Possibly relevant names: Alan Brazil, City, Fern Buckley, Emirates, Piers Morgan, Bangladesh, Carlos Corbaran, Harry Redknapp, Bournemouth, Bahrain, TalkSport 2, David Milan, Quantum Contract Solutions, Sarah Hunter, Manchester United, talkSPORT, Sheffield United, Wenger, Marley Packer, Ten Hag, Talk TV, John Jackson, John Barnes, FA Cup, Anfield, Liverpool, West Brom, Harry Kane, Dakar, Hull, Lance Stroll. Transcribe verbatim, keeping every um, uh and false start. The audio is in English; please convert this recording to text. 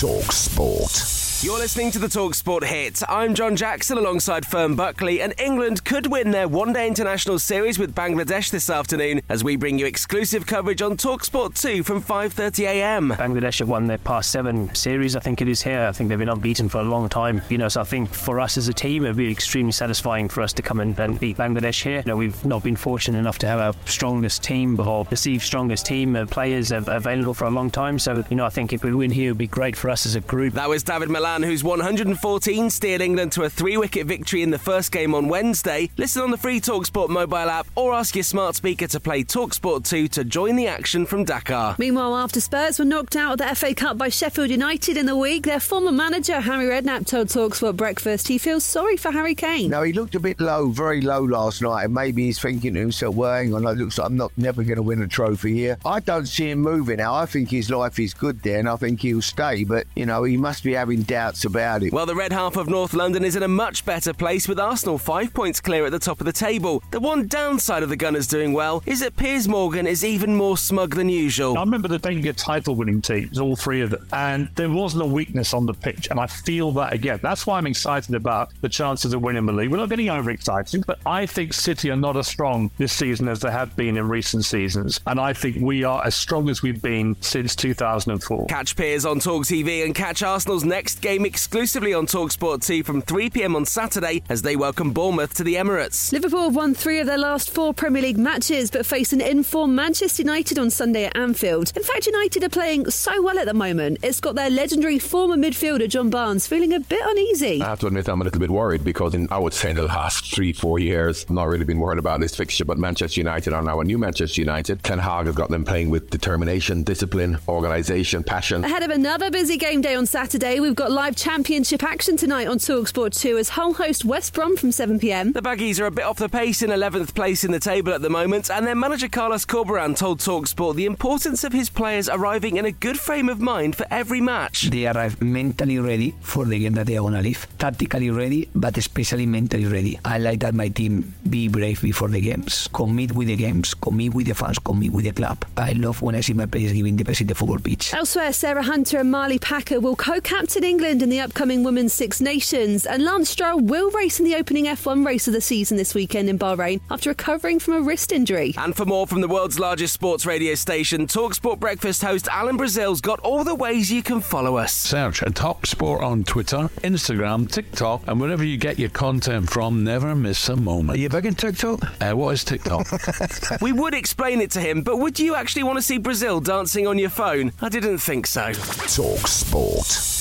Talk Sport. You're listening to the TalkSport Hit. I'm John Jackson alongside Fern Buckley, and England could win their one-day international series with Bangladesh this afternoon as we bring you exclusive coverage on TalkSport two from five thirty a m. Bangladesh have won their past seven series, I think it is here. I think they've been unbeaten for a long time. You know, so I think for us as a team, it would be extremely satisfying for us to come in and beat Bangladesh here. You know, we've not been fortunate enough to have our strongest team or perceived strongest team of players available for a long time. So, you know, I think if we win here, it would be great for us as a group. That was David Milan, whose one hundred fourteen steered England to a three-wicket victory in the first game on Wednesday. Listen on the free TalkSport mobile app or ask your smart speaker to play TalkSport two to join the action from Dakar. Meanwhile, after Spurs were knocked out of the F A Cup by Sheffield United in the week, their former manager Harry Redknapp told TalkSport Breakfast he feels sorry for Harry Kane. Now, he looked a bit low, very low last night, and maybe he's thinking to himself, well, hang on, it looks like I'm not never going to win a trophy here. I don't see him moving now. I think his life is good there, and I think he'll stay, but, you know, he must be having doubt about it. Well, the red half of North London is in a much better place, with Arsenal five points clear at the top of the table. The one downside of the Gunners doing well is that Piers Morgan is even more smug than usual. I remember the Wenger title-winning teams, all three of them, and there wasn't a weakness on the pitch, and I feel that again. That's why I'm excited about the chances of winning the league. We're not getting overexcited, but I think City are not as strong this season as they have been in recent seasons, and I think we are as strong as we've been since two thousand four. Catch Piers on Talk T V and catch Arsenal's next game exclusively on TalkSport two from three p m on Saturday as they welcome Bournemouth to the Emirates. Liverpool have won three of their last four Premier League matches but face an in-form Manchester United on Sunday at Anfield. In fact, United are playing so well at the moment, it's got their legendary former midfielder John Barnes feeling a bit uneasy. I have to admit, I'm a little bit worried because in, I would say in the last three, four years, I've not really been worried about this fixture, but Manchester United are now a new Manchester United. Ten Hag has got them playing with determination, discipline, organisation, passion. Ahead of another busy game day on Saturday, we've got live championship action tonight on TalkSport two as Hull host West Brom from seven p m. The Baggies are a bit off the pace in eleventh place in the table at the moment, and their manager Carlos Corbaran told TalkSport the importance of his players arriving in a good frame of mind for every match. They arrive mentally ready for the game that they want to live, tactically ready, but especially mentally ready. I like that my team be brave before the games, commit with the games, commit with the fans, commit with the club. I love when I see my players giving the best in the football pitch. Elsewhere, Sarah Hunter and Marley Packer will co-captain England in the upcoming Women's Six Nations, and Lance Stroll will race in the opening F one race of the season this weekend in Bahrain after recovering from a wrist injury. And for more from the world's largest sports radio station, TalkSport Breakfast host Alan Brazil's got all the ways you can follow us. Search TalkSport on Twitter, Instagram, TikTok, and wherever you get your content from. Never miss a moment. Are you big in TikTok? Uh, what is TikTok? We would explain it to him, but would you actually want to see Brazil dancing on your phone? I didn't think so. TalkSport.